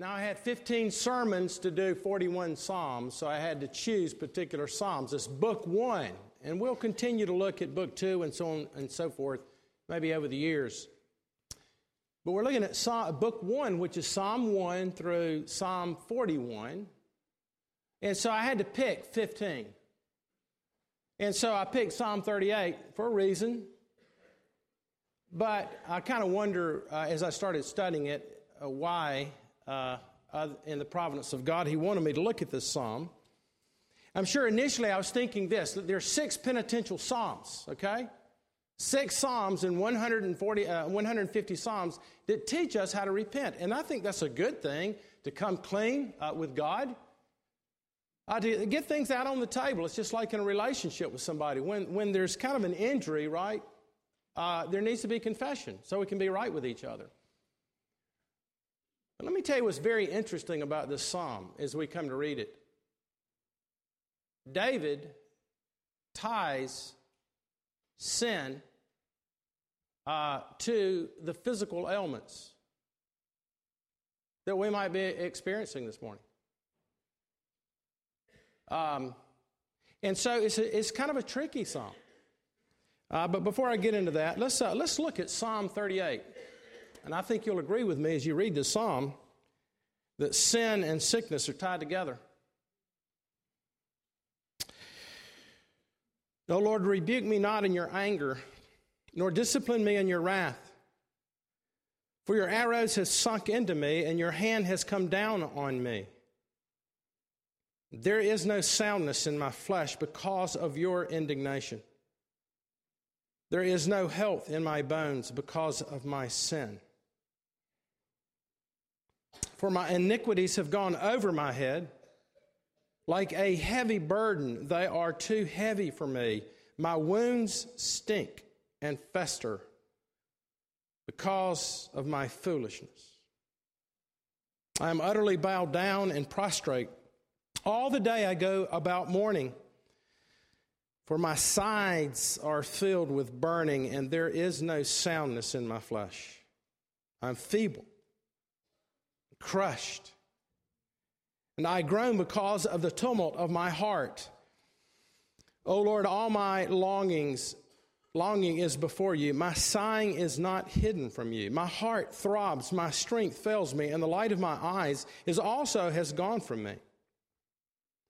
Now, I had 15 sermons to do 41 Psalms, so I had to choose particular Psalms. It's book one, and we'll continue to look at book two and so on and so forth, maybe over the years. But we're looking at book one, which is Psalm 1 through Psalm 41. And so I had to pick 15. And so I picked Psalm 38 for a reason. But I kind of wonder, as I started studying it, why... in the providence of God, he wanted me to look at this psalm. I'm sure initially I was thinking this, that there are six penitential psalms, okay? Six psalms and 150 psalms that teach us how to repent. And I think that's a good thing, to come clean with God. To get things out on the table. It's just like in a relationship with somebody. When there's kind of an injury, right, there needs to be confession so we can be right with each other. Let me tell you what's very interesting about this psalm as we come to read it. David ties sin to the physical ailments that we might be experiencing this morning. And so it's kind of a tricky psalm. But before I get into that, let's look at Psalm 38. And I think you'll agree with me as you read this psalm that sin and sickness are tied together. O Lord, rebuke me not in your anger, nor discipline me in your wrath. For your arrows have sunk into me, and your hand has come down on me. There is no soundness in my flesh because of your indignation. There is no health in my bones because of my sin. For my iniquities have gone over my head. Like a heavy burden, they are too heavy for me. My wounds stink and fester because of my foolishness. I am utterly bowed down and prostrate. All the day I go about mourning, for my sides are filled with burning, and there is no soundness in my flesh. I'm feeble, crushed, and I groan because of the tumult of my heart. O Lord, all my longing is before you. My sighing is not hidden from you. My heart throbs, my strength fails me, and the light of my eyes has gone from me.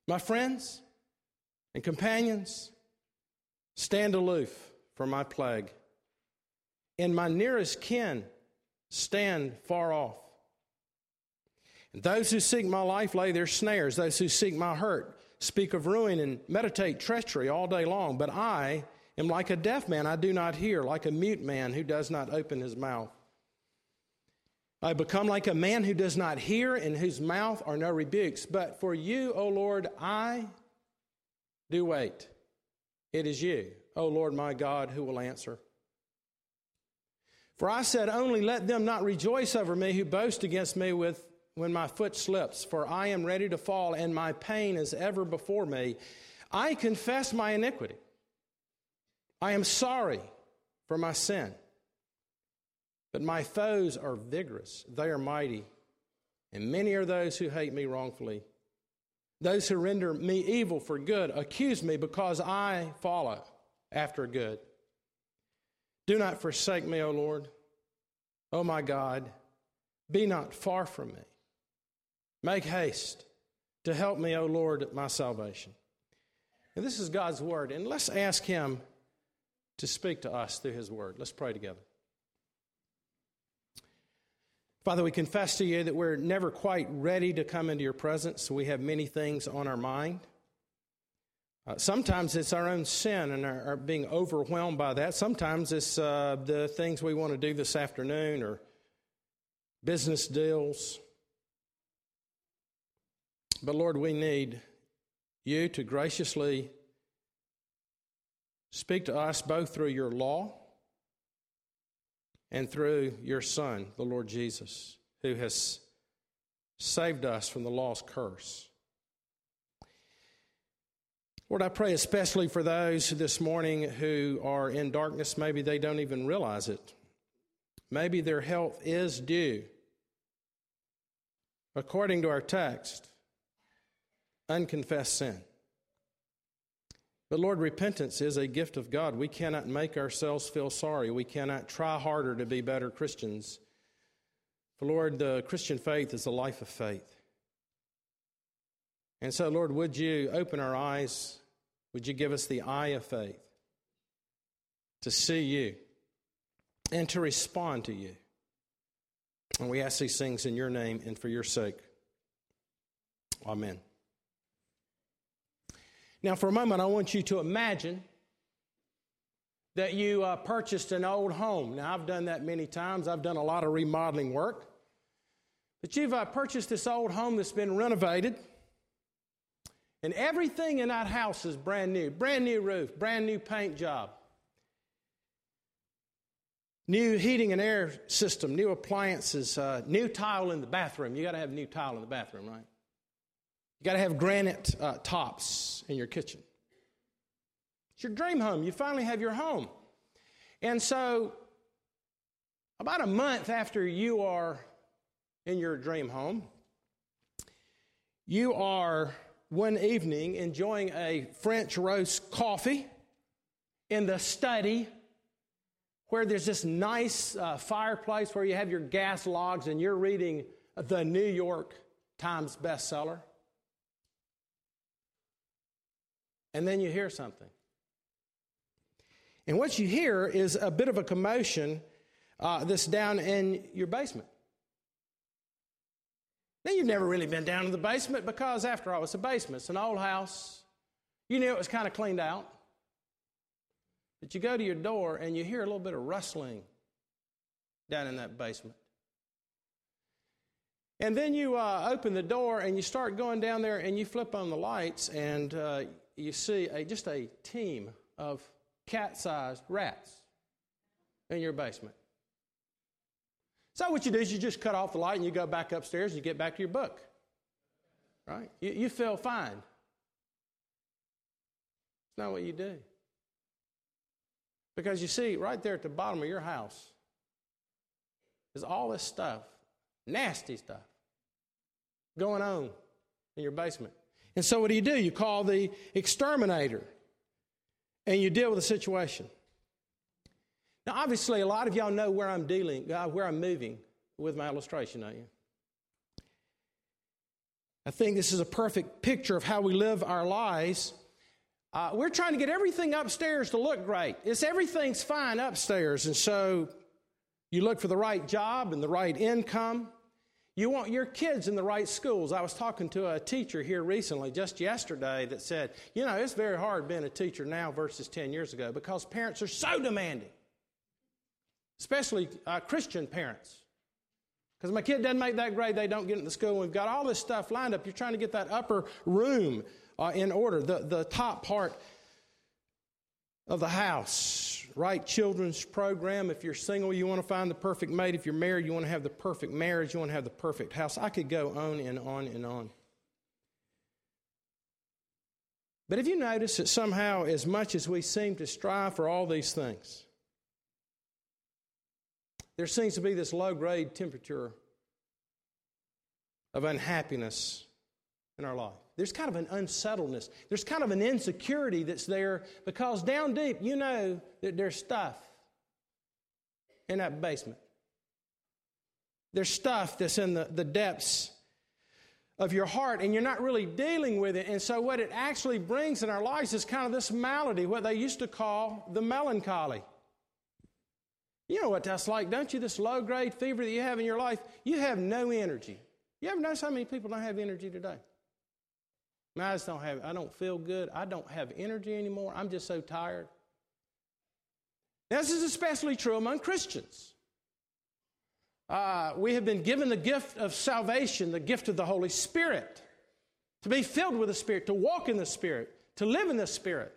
My friends and companions, stand aloof from my plague, and my nearest kin stand far off. And those who seek my life lay their snares. Those who seek my hurt speak of ruin and meditate treachery all day long. But I am like a deaf man, I do not hear, like a mute man who does not open his mouth. I become like a man who does not hear, in whose mouth are no rebukes. But for you, O Lord, I do wait. It is you, O Lord my God, who will answer. For I said, only let them not rejoice over me who boast against me when my foot slips, for I am ready to fall, and my pain is ever before me. I confess my iniquity. I am sorry for my sin. But my foes are vigorous, they are mighty, and many are those who hate me wrongfully. Those who render me evil for good accuse me because I follow after good. Do not forsake me, O Lord. O my God, be not far from me. Make haste to help me, O Lord, my salvation. And this is God's word, and let's ask him to speak to us through his word. Let's pray together. Father, we confess to you that we're never quite ready to come into your presence. We have many things on our mind. Sometimes it's our own sin and our being overwhelmed by that. Sometimes it's the things we want to do this afternoon or business deals. But Lord, we need you to graciously speak to us both through your law and through your Son, the Lord Jesus, who has saved us from the law's curse. Lord, I pray especially for those this morning who are in darkness. Maybe they don't even realize it. Maybe their health is due according to our text, unconfessed sin. But Lord, repentance is a gift of God. We cannot make ourselves feel sorry. We cannot try harder to be better Christians. For Lord, the Christian faith is a life of faith. And so, Lord, would you open our eyes? Would you give us the eye of faith to see you and to respond to you? And we ask these things in your name and for your sake. Amen. Now, for a moment, I want you to imagine that you purchased an old home. Now, I've done that many times. I've done a lot of remodeling work. But you've purchased this old home that's been renovated. And everything in that house is brand new roof, brand new paint job, new heating and air system, new appliances, new tile in the bathroom. You got to have new tile in the bathroom, right? You got to have granite tops in your kitchen. It's your dream home. You finally have your home. And so about a month after you are in your dream home, you are one evening enjoying a French roast coffee in the study where there's this nice fireplace where you have your gas logs and you're reading the New York Times bestseller. And then you hear something. And what you hear is a bit of a commotion that's down in your basement. Now, you've never really been down in the basement because, after all, it's a basement. It's an old house. You knew it was kind of cleaned out. But you go to your door and you hear a little bit of rustling down in that basement. And then you open the door and you start going down there and you flip on the lights and you see just a team of cat-sized rats in your basement. So what you do is you just cut off the light and you go back upstairs and you get back to your book, right? You feel fine. It's not what you do. Because you see, right there at the bottom of your house is all this stuff, nasty stuff, going on in your basement. And so what do? You call the exterminator and you deal with the situation. Now, obviously, a lot of y'all know where I'm moving with my illustration, don't you? I think this is a perfect picture of how we live our lives. We're trying to get everything upstairs to look great. Everything's fine upstairs, and so you look for the right job and the right income. You want your kids in the right schools. I was talking to a teacher here recently, just yesterday, that said, you know, it's very hard being a teacher now versus 10 years ago because parents are so demanding. Especially Christian parents. Because my kid doesn't make that grade, they don't get into school. We've got all this stuff lined up. You're trying to get that upper room in order, the top part of the house. Right children's program. If you're single, you want to find the perfect mate. If you're married, you want to have the perfect marriage. You want to have the perfect house. I could go on and on and on. But have you noticed that somehow, as much as we seem to strive for all these things, there seems to be this low-grade temperature of unhappiness in our life. There's kind of an unsettledness. There's kind of an insecurity that's there because down deep, you know that there's stuff in that basement. There's stuff that's in the depths of your heart, and you're not really dealing with it. And so what it actually brings in our lives is kind of this malady, what they used to call the melancholy. You know what that's like, don't you? This low-grade fever that you have in your life, you have no energy. You ever notice how many people don't have energy today? I just don't have it. I don't feel good. I don't have energy anymore. I'm just so tired. Now, this is especially true among Christians. We have been given the gift of salvation, the gift of the Holy Spirit, to be filled with the Spirit, to walk in the Spirit, to live in the Spirit,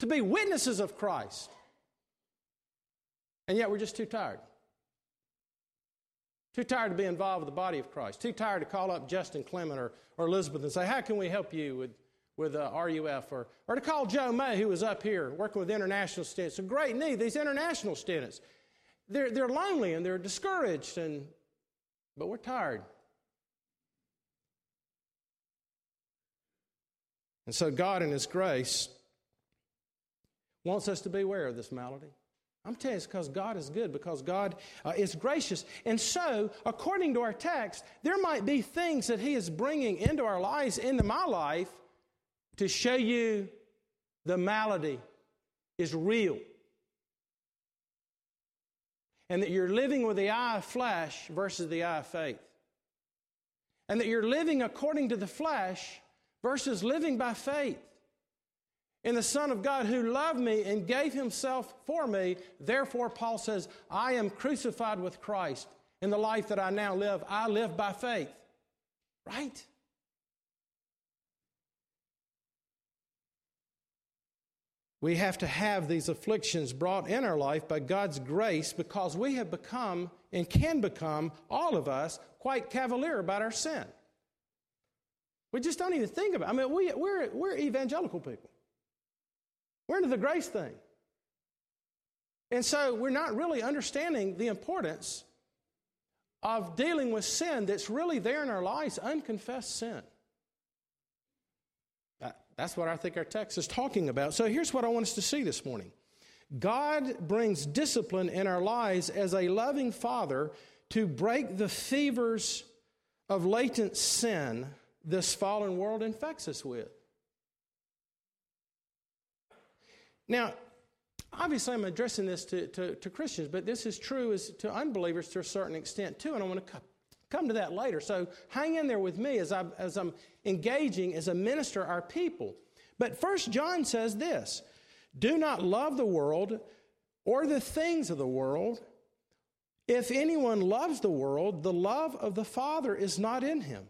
to be witnesses of Christ. And yet we're just too tired. Too tired to be involved with the body of Christ. Too tired to call up Justin Clement or Elizabeth and say, how can we help you with RUF? Or to call Joe May, who was up here working with international students. A great need, these international students. They're lonely and they're discouraged, but we're tired. And so God in His grace wants us to be aware of this malady. I'm telling you, it's because God is good, because God is gracious. And so, according to our text, there might be things that He is bringing into our lives, into my life, to show you the malady is real. And that you're living with the eye of flesh versus the eye of faith. And that you're living according to the flesh versus living by faith. In the Son of God who loved me and gave Himself for me. Therefore, Paul says, I am crucified with Christ. In the life that I now live, I live by faith. Right? We have to have these afflictions brought in our life by God's grace because we have become and can become, all of us, quite cavalier about our sin. We just don't even think about it. I mean, we're evangelical people. We're into the grace thing. And so we're not really understanding the importance of dealing with sin that's really there in our lives, unconfessed sin. That's what I think our text is talking about. So here's what I want us to see this morning. God brings discipline in our lives as a loving Father to break the fevers of latent sin this fallen world infects us with. Now, obviously I'm addressing this to Christians, but this is true as to unbelievers to a certain extent too, and I want to come to that later. So hang in there with me as I'm engaging as a minister our people. But First John says this, do not love the world or the things of the world. If anyone loves the world, the love of the Father is not in him.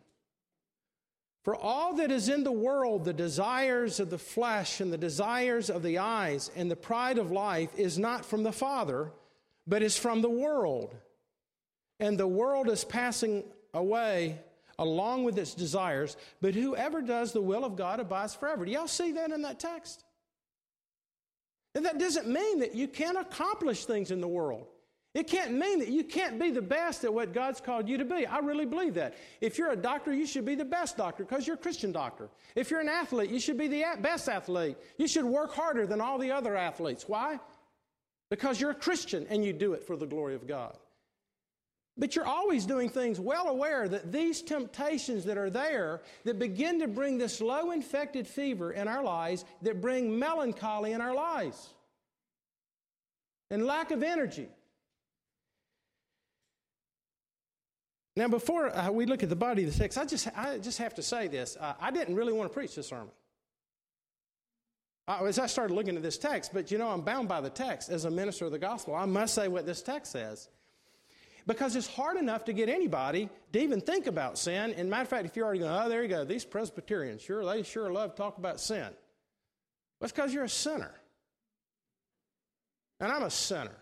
For all that is in the world, the desires of the flesh and the desires of the eyes and the pride of life is not from the Father, but is from the world. And the world is passing away along with its desires, but whoever does the will of God abides forever. Do y'all see that in that text? And that doesn't mean that you can't accomplish things in the world. It can't mean that you can't be the best at what God's called you to be. I really believe that. If you're a doctor, you should be the best doctor because you're a Christian doctor. If you're an athlete, you should be the best athlete. You should work harder than all the other athletes. Why? Because you're a Christian and you do it for the glory of God. But you're always doing things well aware that these temptations that are there that begin to bring this low infected fever in our lives that bring melancholy in our lives and lack of energy. Now, before we look at the body of the text, I just have to say this. I didn't really want to preach this sermon. As I started looking at this text, but you know, I'm bound by the text. As a minister of the gospel, I must say what this text says. Because it's hard enough to get anybody to even think about sin. And matter of fact, if you're already going, oh, there you go, these Presbyterians, sure, they sure love to talk about sin. Well, it's because you're a sinner. And I'm a sinner.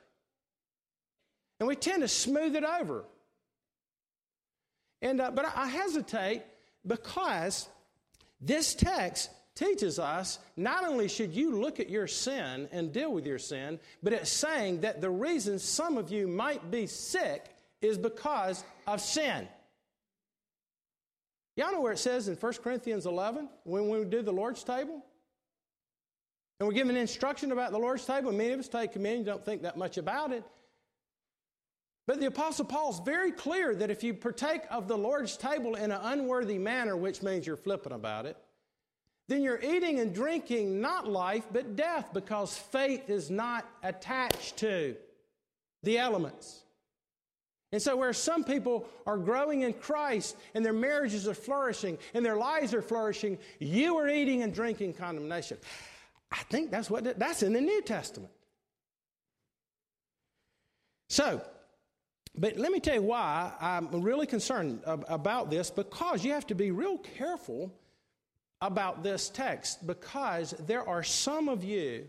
And we tend to smooth it over. And but I hesitate because this text teaches us not only should you look at your sin and deal with your sin, but it's saying that the reason some of you might be sick is because of sin. Y'all know where it says in 1 Corinthians 11, when we do the Lord's table? And we're given instruction about the Lord's table. Many of us take communion, don't think that much about it. But the Apostle Paul's very clear that if you partake of the Lord's table in an unworthy manner, which means you're flippant about it, then you're eating and drinking not life but death because faith is not attached to the elements. And so where some people are growing in Christ and their marriages are flourishing and their lives are flourishing, you are eating and drinking condemnation. I think that's in the New Testament. So, but let me tell you why I'm really concerned about this, because you have to be real careful about this text, because there are some of you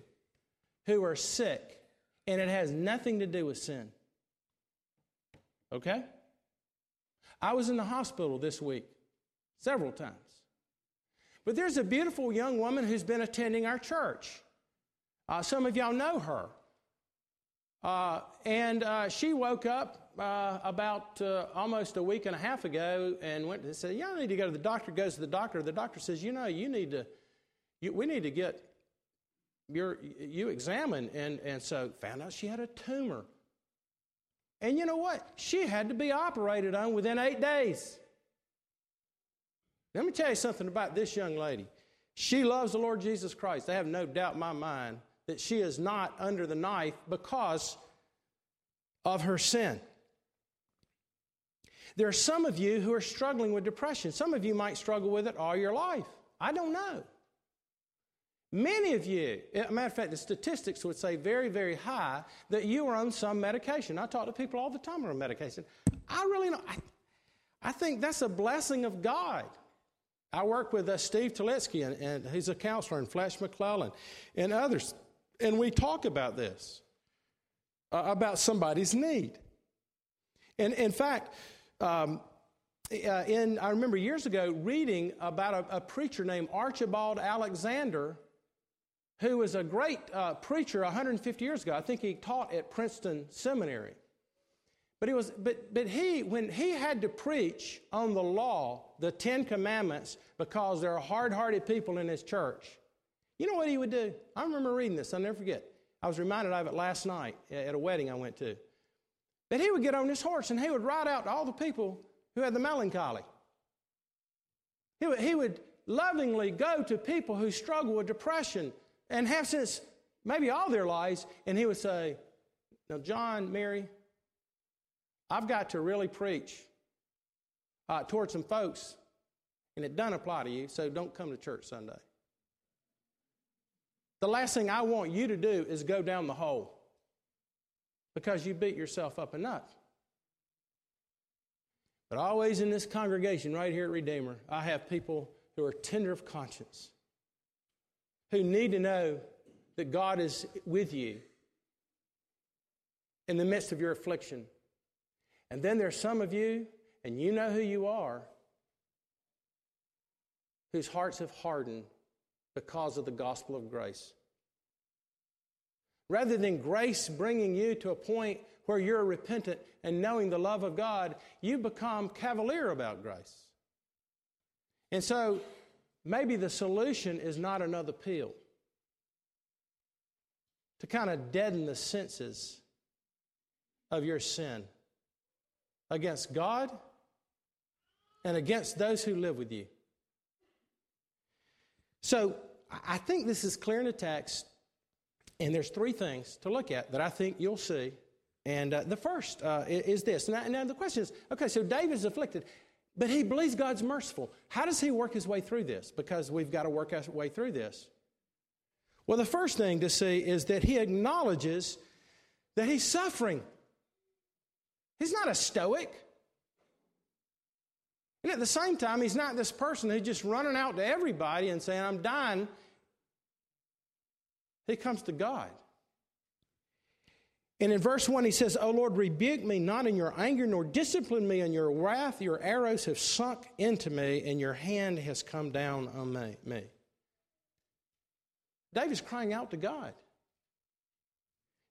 who are sick, and it has nothing to do with sin. Okay? I was in the hospital this week several times. But there's a beautiful young woman who's been attending our church. Some of y'all know her. And she woke up about almost a week and a half ago and went and said, "Yeah, I need to go to the doctor." Goes to the doctor. The doctor says, "You know, you need to We need to get you examined. And so found out she had a tumor. And you know what? She had to be operated on within 8 days. Let me tell you something about this young lady. She loves the Lord Jesus Christ. I have no doubt in my mind that she is not under the knife because of her sin. There are some of you who are struggling with depression. Some of you might struggle with it all your life. I don't know. Many of you, as a matter of fact, the statistics would say very, very high that you are on some medication. I talk to people all the time who are on medication. I think that's a blessing of God. I work with Steve Teletsky, and he's a counselor, and Fletch McClellan, and others. And we talk about this, about somebody's need. And in fact, I remember years ago reading about a preacher named Archibald Alexander, who was a great preacher 150 years ago. I think he taught at Princeton Seminary. But when he had to preach on the law, the Ten Commandments, because there are hard-hearted people in his church, you know what he would do? I remember reading this. I'll never forget. I was reminded of it last night at a wedding I went to. But he would get on his horse and he would ride out to all the people who had the melancholy. He would lovingly go to people who struggle with depression and have since maybe all their lives, and he would say, "Now, John, Mary, I've got to really preach towards some folks, and it doesn't apply to you, so don't come to church Sunday. The last thing I want you to do is go down the hole because you beat yourself up enough." But always in this congregation right here at Redeemer, I have people who are tender of conscience, who need to know that God is with you in the midst of your affliction. And then there's some of you, and you know who you are, whose hearts have hardened because of the gospel of grace. Rather than grace bringing you to a point where you're repentant and knowing the love of God, you become cavalier about grace. And so maybe the solution is not another pill to kind of deaden the senses of your sin against God and against those who live with you. So I think this is clear in the text, and there's three things to look at that I think you'll see. And the first is this. Now the question is, okay, so David's afflicted, but he believes God's merciful. How does he work his way through this? Because we've got to work our way through this. Well, the first thing to see is that he acknowledges that he's suffering. He's not a stoic. And at the same time, he's not this person who's just running out to everybody and saying, "I'm dying." He comes to God. And in verse 1, he says, "O Lord, rebuke me not in your anger, nor discipline me in your wrath. Your arrows have sunk into me, and your hand has come down on me." David's crying out to God.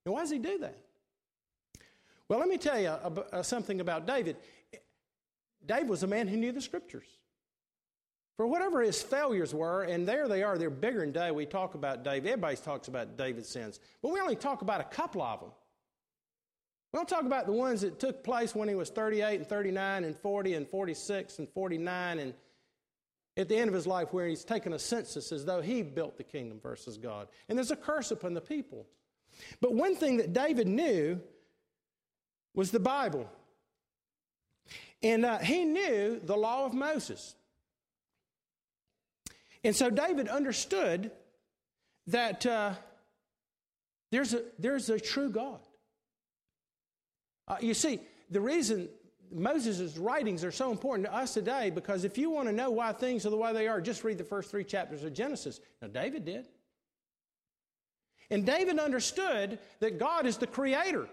And why does he do that? Well, let me tell you something about David. David was a man who knew the Scriptures. For whatever his failures were, and there they are, they're bigger than David. We talk about David. Everybody talks about David's sins. But we only talk about a couple of them. We don't talk about the ones that took place when he was 38 and 39 and 40 and 46 and 49 and at the end of his life where he's taken a census as though he built the kingdom versus God. And there's a curse upon the people. But one thing that David knew was the Bible. And he knew the law of Moses. And so David understood that there's a true God. You see, the reason Moses' writings are so important to us today, because if you want to know why things are the way they are, just read the first three chapters of Genesis. Now, David did. And David understood that God is the creator.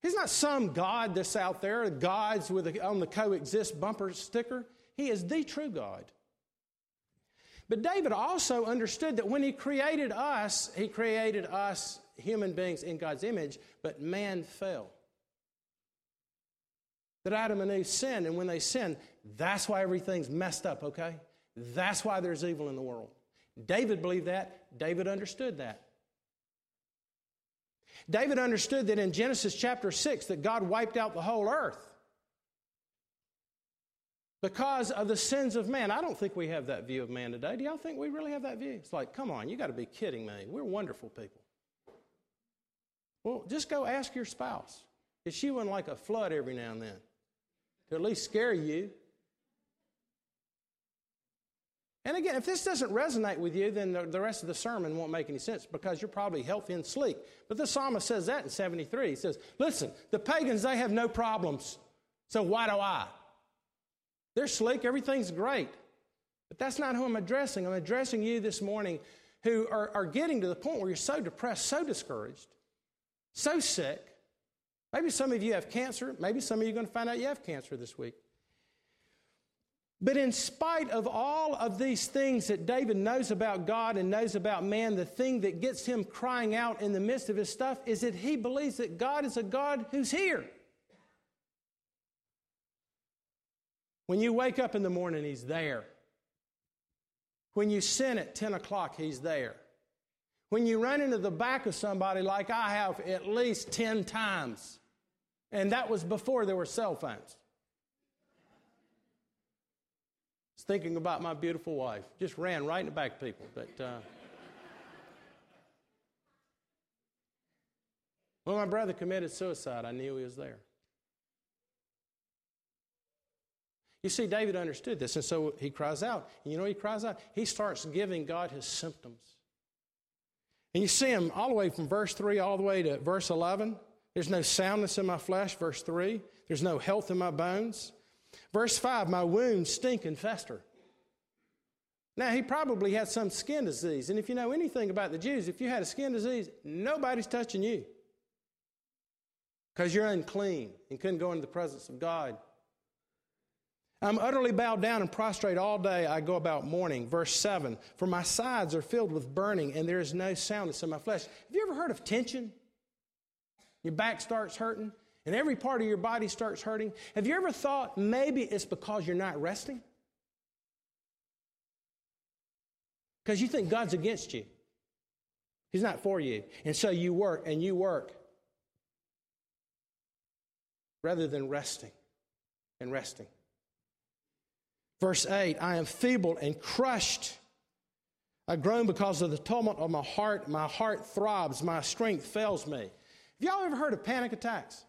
He's not some God that's out there, gods on the coexist bumper sticker. He is the true God. But David also understood that when he created us human beings in God's image, but man fell. That Adam and Eve sinned, and when they sinned, that's why everything's messed up, okay? That's why there's evil in the world. David believed that. David understood that. David understood that in Genesis chapter 6 that God wiped out the whole earth because of the sins of man. I don't think we have that view of man today. Do y'all think we really have that view? It's like, come on, you got to be kidding me. We're wonderful people. Well, just go ask your spouse. If she wasn't like a flood every now and then to at least scare you. And again, if this doesn't resonate with you, then the rest of the sermon won't make any sense because you're probably healthy and sleek. But the psalmist says that in 73. He says, listen, the pagans, they have no problems, so why do I? They're sleek, everything's great. But that's not who I'm addressing. I'm addressing you this morning who are getting to the point where you're so depressed, so discouraged, so sick. Maybe some of you have cancer. Maybe some of you are going to find out you have cancer this week. But in spite of all of these things that David knows about God and knows about man, the thing that gets him crying out in the midst of his stuff is that he believes that God is a God who's here. When you wake up in the morning, He's there. When you sin at 10 o'clock, He's there. When you run into the back of somebody like I have at least 10 times, and that was before there were cell phones. Thinking about my beautiful wife. Just ran right in the back of people. But when my brother committed suicide, I knew he was there. You see, David understood this, and so he cries out. And you know what he cries out? He starts giving God his symptoms. And you see him all the way from verse 3 all the way to verse 11. There's no soundness in my flesh, verse 3. There's no health in my bones. Verse 5, my wounds stink and fester. Now, he probably had some skin disease. And if you know anything about the Jews, if you had a skin disease, nobody's touching you because you're unclean and couldn't go into the presence of God. I'm utterly bowed down and prostrate all day. I go about mourning. Verse 7, for my sides are filled with burning and there is no soundness in my flesh. Have you ever heard of tension? Your back starts hurting. And every part of your body starts hurting. Have you ever thought maybe it's because you're not resting? Because you think God's against you. He's not for you. And so you work and you work rather than resting and resting. Verse 8, I am feeble and crushed. I groan because of the tumult of my heart. My heart throbs. My strength fails me. Have y'all ever heard of panic attacks?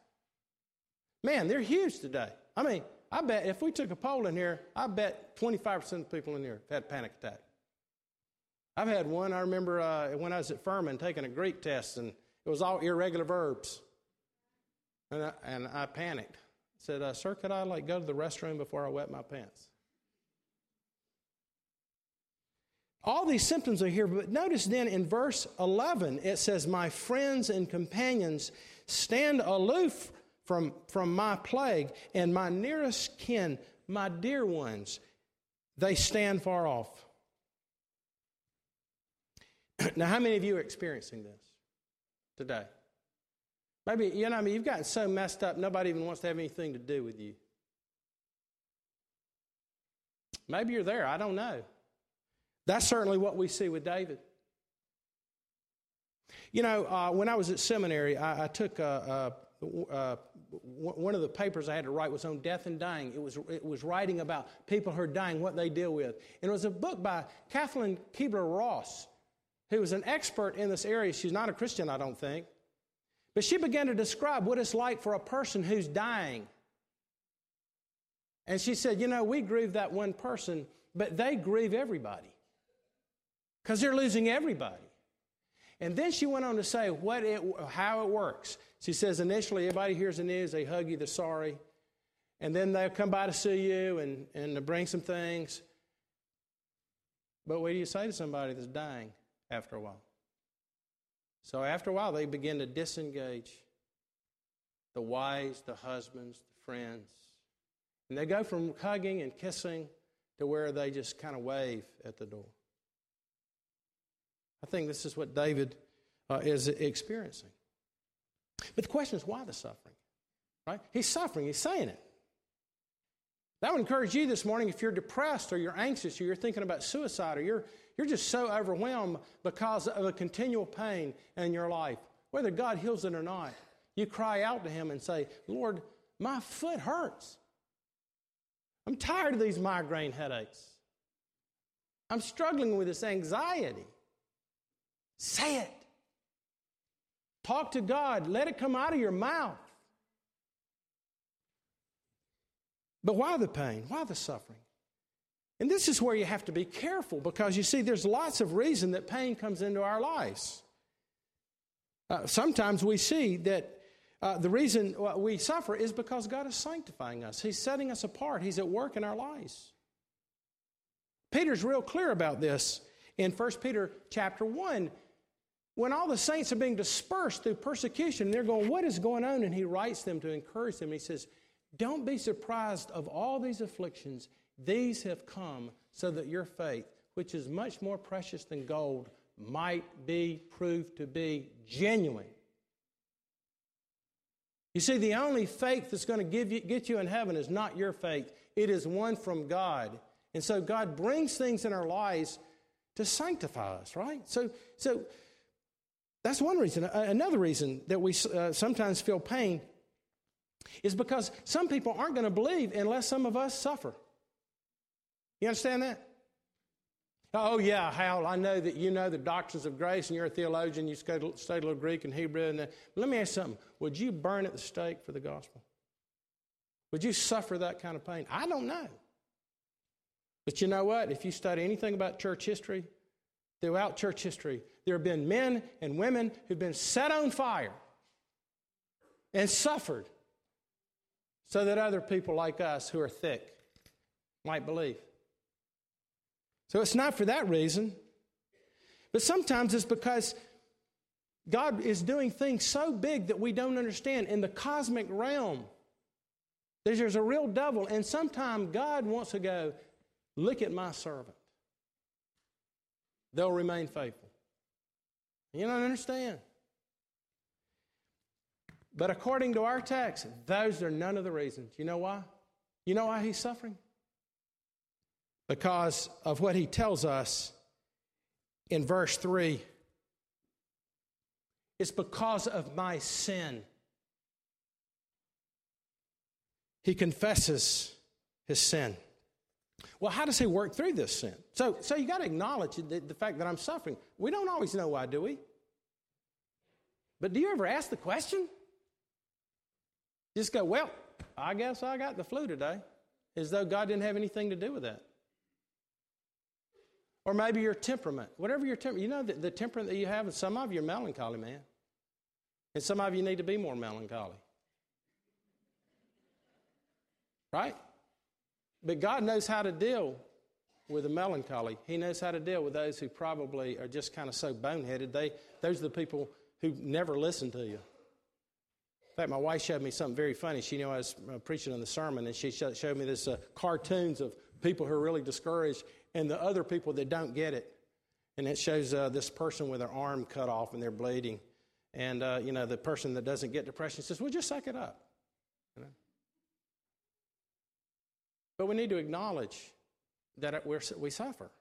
Man, they're huge today. I mean, I bet if we took a poll in here, I bet 25% of the people in here have had a panic attack. I've had one. I remember when I was at Furman taking a Greek test, and it was all irregular verbs. And I panicked. I said, sir, could I go to the restroom before I wet my pants? All these symptoms are here, but notice then in verse 11, it says, my friends and companions stand aloof from my plague, and my nearest kin, my dear ones, they stand far off. Now, how many of you are experiencing this today? Maybe, you've gotten so messed up, nobody even wants to have anything to do with you. Maybe you're there, I don't know. That's certainly what we see with David. When I was at seminary, I took one of the papers I had to write was on death and dying. It was writing about people who are dying, what they deal with. And it was a book by Kathleen Kübler-Ross, who was an expert in this area. She's not a Christian, I don't think. But she began to describe what it's like for a person who's dying. And she said, we grieve that one person, but they grieve everybody because they're losing everybody. And then she went on to say how it works. She says initially everybody hears the news, they hug you, they're sorry. And then they'll come by to see you and bring some things. But what do you say to somebody that's dying after a while? So after a while they begin to disengage the wives, the husbands, the friends. And they go from hugging and kissing to where they just kind of wave at the door. I think this is what David is experiencing. But the question is, why the suffering? Right? He's suffering. He's saying it. That would encourage you this morning if you're depressed or you're anxious or you're thinking about suicide or you're just so overwhelmed because of a continual pain in your life. Whether God heals it or not, you cry out to Him and say, Lord, my foot hurts. I'm tired of these migraine headaches. I'm struggling with this anxiety. Say it. Talk to God. Let it come out of your mouth. But why the pain? Why the suffering? And this is where you have to be careful because, you see, there's lots of reason that pain comes into our lives. Sometimes we see that the reason we suffer is because God is sanctifying us. He's setting us apart. He's at work in our lives. Peter's real clear about this in 1 Peter chapter 1. When all the saints are being dispersed through persecution, they're going, what is going on? And he writes them to encourage them. He says, don't be surprised of all these afflictions. These have come so that your faith, which is much more precious than gold, might be proved to be genuine. You see, the only faith that's going to get you in heaven is not your faith. It is one from God. And so God brings things in our lives to sanctify us, right? So that's one reason. Another reason that we sometimes feel pain is because some people aren't going to believe unless some of us suffer. You understand that? Oh, yeah, Hal, I know that you know the doctrines of grace and you're a theologian, you studied a little Greek and Hebrew. And let me ask you something. Would you burn at the stake for the gospel? Would you suffer that kind of pain? I don't know. But you know what? If you study anything about church history, throughout church history, there have been men and women who've been set on fire and suffered so that other people like us who are thick might believe. So it's not for that reason. But sometimes it's because God is doing things so big that we don't understand. In the cosmic realm, there's a real devil. And sometimes God wants to go, look at my servant. They'll remain faithful. You don't understand. But according to our text, those are none of the reasons. You know why? You know why he's suffering? Because of what he tells us in verse 3. It's because of my sin. He confesses his sin. Well, how does he work through this sin? So you got to acknowledge the fact that I'm suffering. We don't always know why, do we? But do you ever ask the question? Just go, well, I guess I got the flu today, as though God didn't have anything to do with that. Or maybe your temperament. Whatever your temperament. You know the temperament that you have, and some of you are melancholy, man. And some of you need to be more melancholy. Right? But God knows how to deal with the melancholy. He knows how to deal with those who probably are just kind of so boneheaded. Those are the people who never listen to you. In fact, my wife showed me something very funny. She knew I was preaching on the sermon, and she showed me this cartoons of people who are really discouraged and the other people that don't get it. And it shows this person with their arm cut off and they're bleeding. And, the person that doesn't get depression says, well, just suck it up. You know? But we need to acknowledge that we suffer.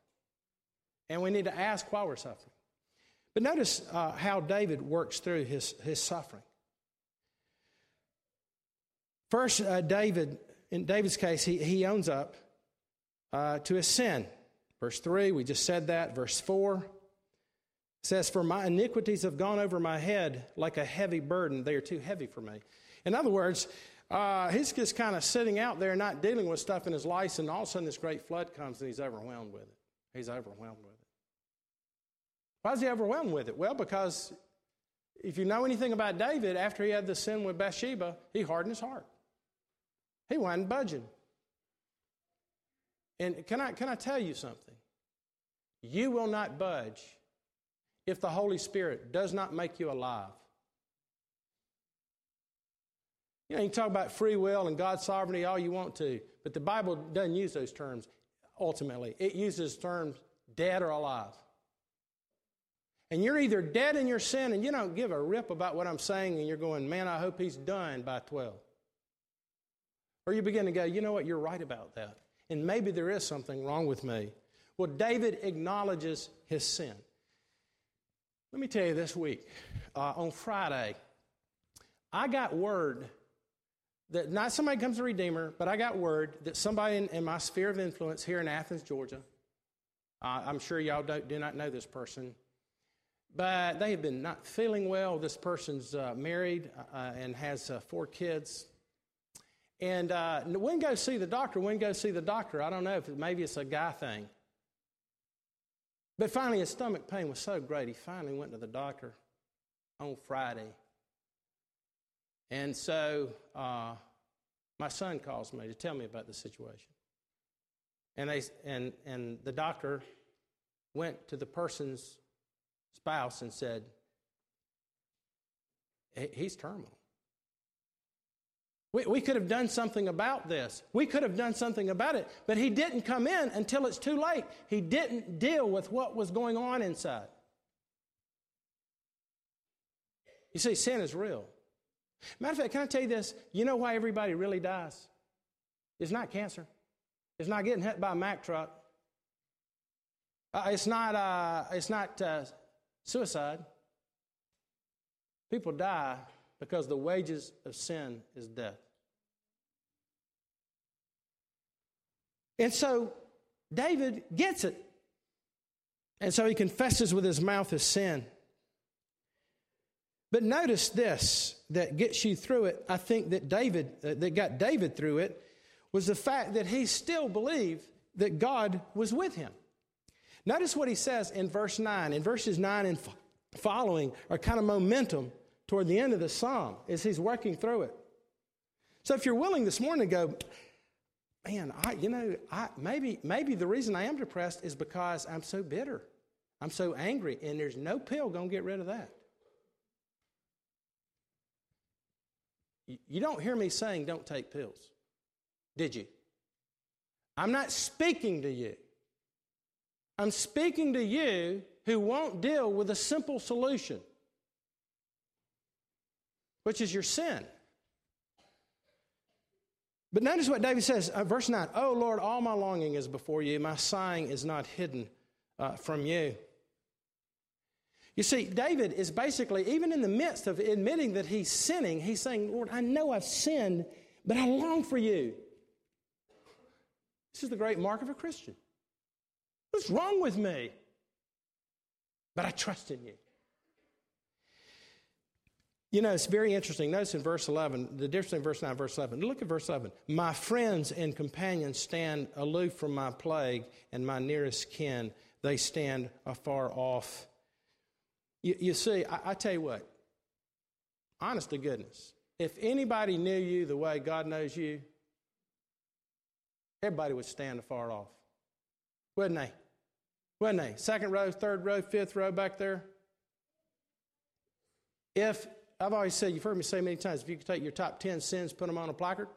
And we need to ask why we're suffering. But notice how David works through his suffering. First, in David's case, he owns up to his sin. Verse 3, we just said that. Verse 4 says, for my iniquities have gone over my head like a heavy burden. They are too heavy for me. In other words, he's just kind of sitting out there not dealing with stuff in his life, and all of a sudden this great flood comes and he's overwhelmed with it. He's overwhelmed with it. Why is he overwhelmed with it? Well, because if you know anything about David, after he had the sin with Bathsheba, he hardened his heart. He wasn't budging. And can I tell you something? You will not budge if the Holy Spirit does not make you alive. You know, you can talk about free will and God's sovereignty all you want to, but the Bible doesn't use those terms ultimately. It uses terms dead or alive. And you're either dead in your sin and you don't give a rip about what I'm saying and you're going, man, I hope he's done by 12. Or you begin to go, you know what, you're right about that. And maybe there is something wrong with me. Well, David acknowledges his sin. Let me tell you this week, on Friday, I got word that not somebody comes to Redeemer, but I got word that somebody in my sphere of influence here in Athens, Georgia, I'm sure y'all do not know this person, but they have been not feeling well. This person's married and has 4 kids. And when go see the doctor. I don't know if maybe it's a guy thing. But finally, his stomach pain was so great, he finally went to the doctor on Friday. And so my son calls me to tell me about the situation. And the doctor went to the person's spouse and said, he's terminal. We could have done something about this. We could have done something about it. But he didn't come in until it's too late. He didn't deal with what was going on inside. You see, sin is real. Matter of fact, can I tell you this? You know why everybody really dies? It's not cancer. It's not getting hit by a Mack truck. It's not suicide. People die because the wages of sin is death. And so David gets it. And so he confesses with his mouth his sin. But notice this that gets you through it. I think that David through it was the fact that he still believed that God was with him. Notice what he says in verse 9. In verses 9 and following are kind of momentum toward the end of the psalm as he's working through it. So if you're willing this morning to go, man, maybe the reason I am depressed is because I'm so bitter. I'm so angry, and there's no pill going to get rid of that. You don't hear me saying don't take pills, did you? I'm not speaking to you. I'm speaking to you who won't deal with a simple solution, which is your sin. But notice what David says, verse 9, "O Lord, all my longing is before you. My sighing is not hidden from you." You see, David is basically, even in the midst of admitting that he's sinning, he's saying, Lord, I know I've sinned, but I long for you. This is the great mark of a Christian. What's wrong with me? But I trust in you. You know, it's very interesting. Notice in verse 11, the difference between verse 9 and verse 11. Look at verse 11. My friends and companions stand aloof from my plague, and my nearest kin, they stand afar off. You see, I tell you what, honest to goodness, if anybody knew you the way God knows you, everybody would stand afar off, wouldn't they? Wouldn't they? Second row, third row, fifth row back there. If, I've always said, you've heard me say many times, if you could take your top 10 sins, put them on a placard,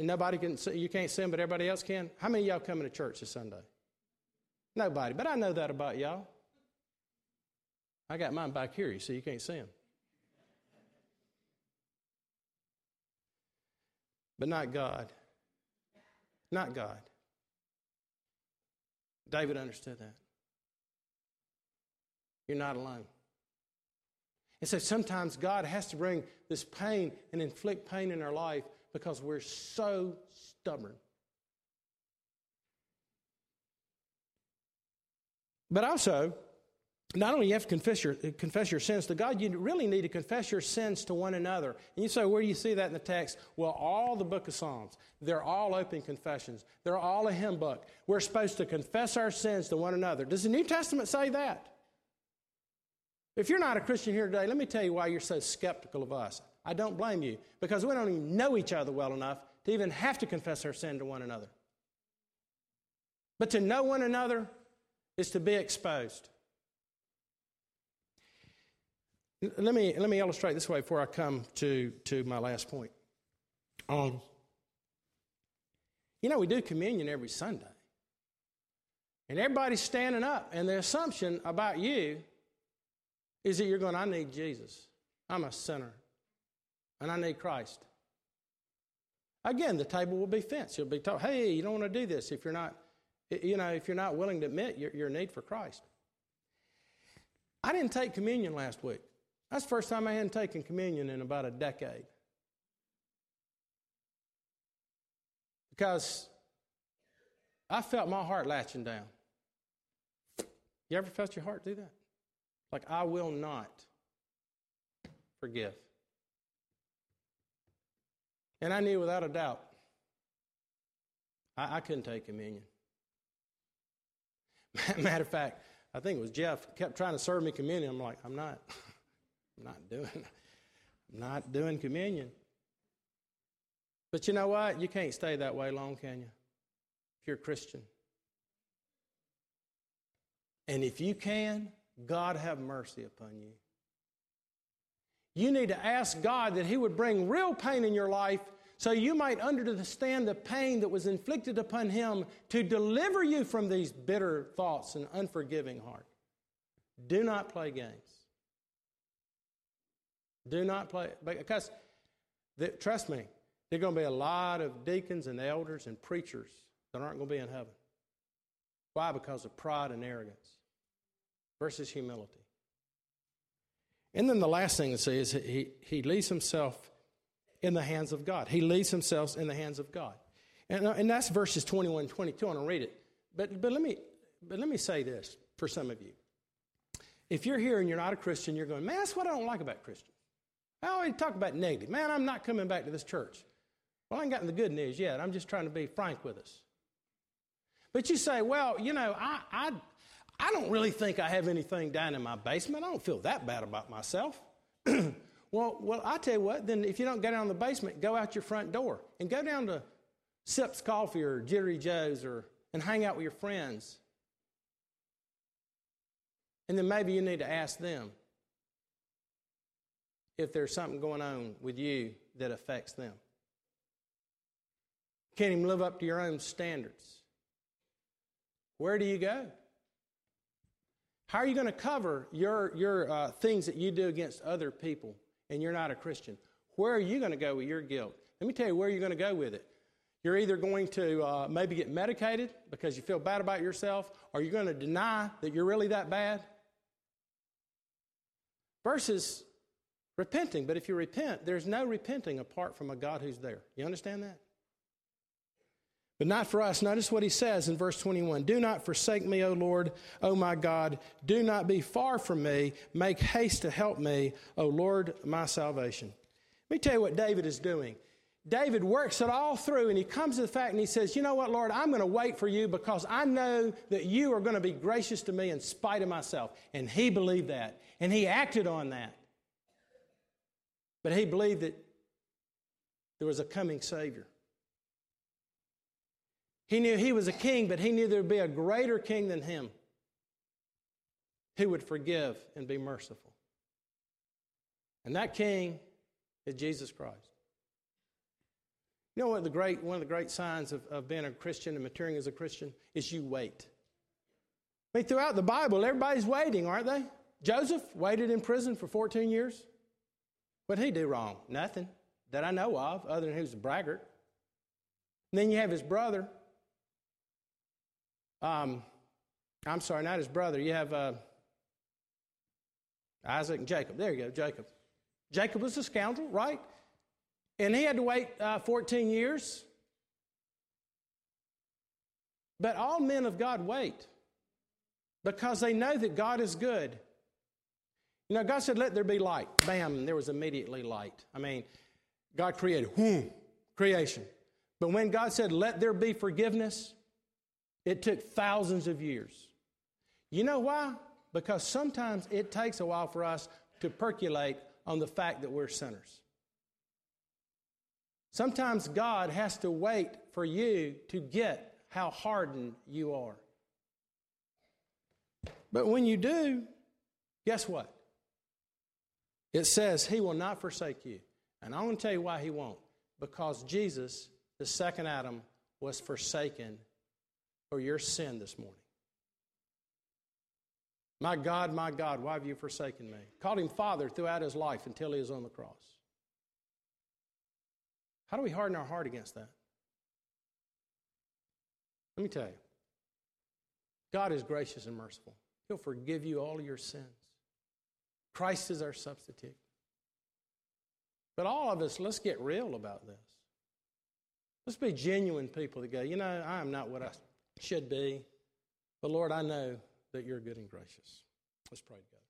and nobody can, you can't sin, but everybody else can. How many of y'all coming to church this Sunday? Nobody, but I know that about y'all. I got mine back here, you see, you can't see them. But not God. Not God. David understood that. You're not alone. And so sometimes God has to bring this pain and inflict pain in our life because we're so stubborn. But also, not only do you have to confess your sins to God, you really need to confess your sins to one another. And you say, where do you see that in the text? Well, all the book of Psalms, they're all open confessions. They're all a hymn book. We're supposed to confess our sins to one another. Does the New Testament say that? If you're not a Christian here today, let me tell you why you're so skeptical of us. I don't blame you, because we don't even know each other well enough to even have to confess our sin to one another. But to know one another is to be exposed. Let me illustrate this way before I come to my last point. You know, we do communion every Sunday. And everybody's standing up, and the assumption about you is that you're going, I need Jesus. I'm a sinner, and I need Christ. Again, the table will be fenced. You'll be told, hey, you don't want to do this if you're not, if you're not willing to admit your need for Christ. I didn't take communion last week. That's the first time I hadn't taken communion in about a decade. Because I felt my heart latching down. You ever felt your heart do that? Like, I will not forgive. And I knew without a doubt, I couldn't take communion. Matter of fact, I think it was Jeff kept trying to serve me communion. I'm like, I'm not doing communion. But you know what? You can't stay that way long, can you? If you're a Christian. And if you can, God have mercy upon you. You need to ask God that he would bring real pain in your life so you might understand the pain that was inflicted upon him to deliver you from these bitter thoughts and unforgiving heart. Do not play games. Do not play. Because, trust me, there are going to be a lot of deacons and elders and preachers that aren't going to be in heaven. Why? Because of pride and arrogance versus humility. And then the last thing to see is he leaves himself in the hands of God. He leaves himself in the hands of God. And that's verses 21 and 22. I'm going to read it. But let me say this for some of you. If you're here and you're not a Christian, you're going, man, that's what I don't like about Christians. I always talk about negative. Man, I'm not coming back to this church. Well, I ain't gotten the good news yet. I'm just trying to be frank with us. But you say, well, you know, I don't really think I have anything down in my basement. I don't feel that bad about myself. Well, I tell you what, then if you don't go down to the basement, go out your front door and go down to Sips Coffee or Jittery Joe's and hang out with your friends. And then maybe you need to ask them if there's something going on with you that affects them. Can't even live up to your own standards. Where do you go? How are you going to cover your things that you do against other people and you're not a Christian? Where are you going to go with your guilt? Let me tell you where you're going to go with it. You're either going to maybe get medicated because you feel bad about yourself, or you're going to deny that you're really that bad. Versus repenting. But if you repent, there's no repenting apart from a God who's there. You understand that? But not for us. Notice what he says in verse 21. Do not forsake me, O Lord, O my God. Do not be far from me. Make haste to help me, O Lord, my salvation. Let me tell you what David is doing. David works it all through, and he comes to the fact, and he says, you know what, Lord, I'm going to wait for you because I know that you are going to be gracious to me in spite of myself. And he believed that, and he acted on that. But he believed that there was a coming Savior. He knew he was a king, but he knew there would be a greater king than him who would forgive and be merciful. And that king is Jesus Christ. You know what one of the great signs of being a Christian and maturing as a Christian is you wait. I mean, throughout the Bible, everybody's waiting, aren't they? Joseph waited in prison for 14 years. What did he do wrong? Nothing that I know of, other than he was a braggart. And then you have his brother. I'm sorry, not his brother. You have Isaac and Jacob. There you go, Jacob. Jacob was a scoundrel, right? And he had to wait 14 years. But all men of God wait because they know that God is good. You know, God said, let there be light. Bam, and there was immediately light. I mean, God created, creation. But when God said, let there be forgiveness, it took thousands of years. You know why? Because sometimes it takes a while for us to percolate on the fact that we're sinners. Sometimes God has to wait for you to get how hardened you are. But when you do, guess what? It says he will not forsake you. And I'm going to tell you why he won't. Because Jesus, the second Adam, was forsaken for your sin this morning. My God, why have you forsaken me? Called him Father throughout his life until he was on the cross. How do we harden our heart against that? Let me tell you. God is gracious and merciful. He'll forgive you all your sins. Christ is our substitute. But all of us, let's get real about this. Let's be genuine people that go, you know, I am not what I should be. But Lord, I know that you're good and gracious. Let's pray together.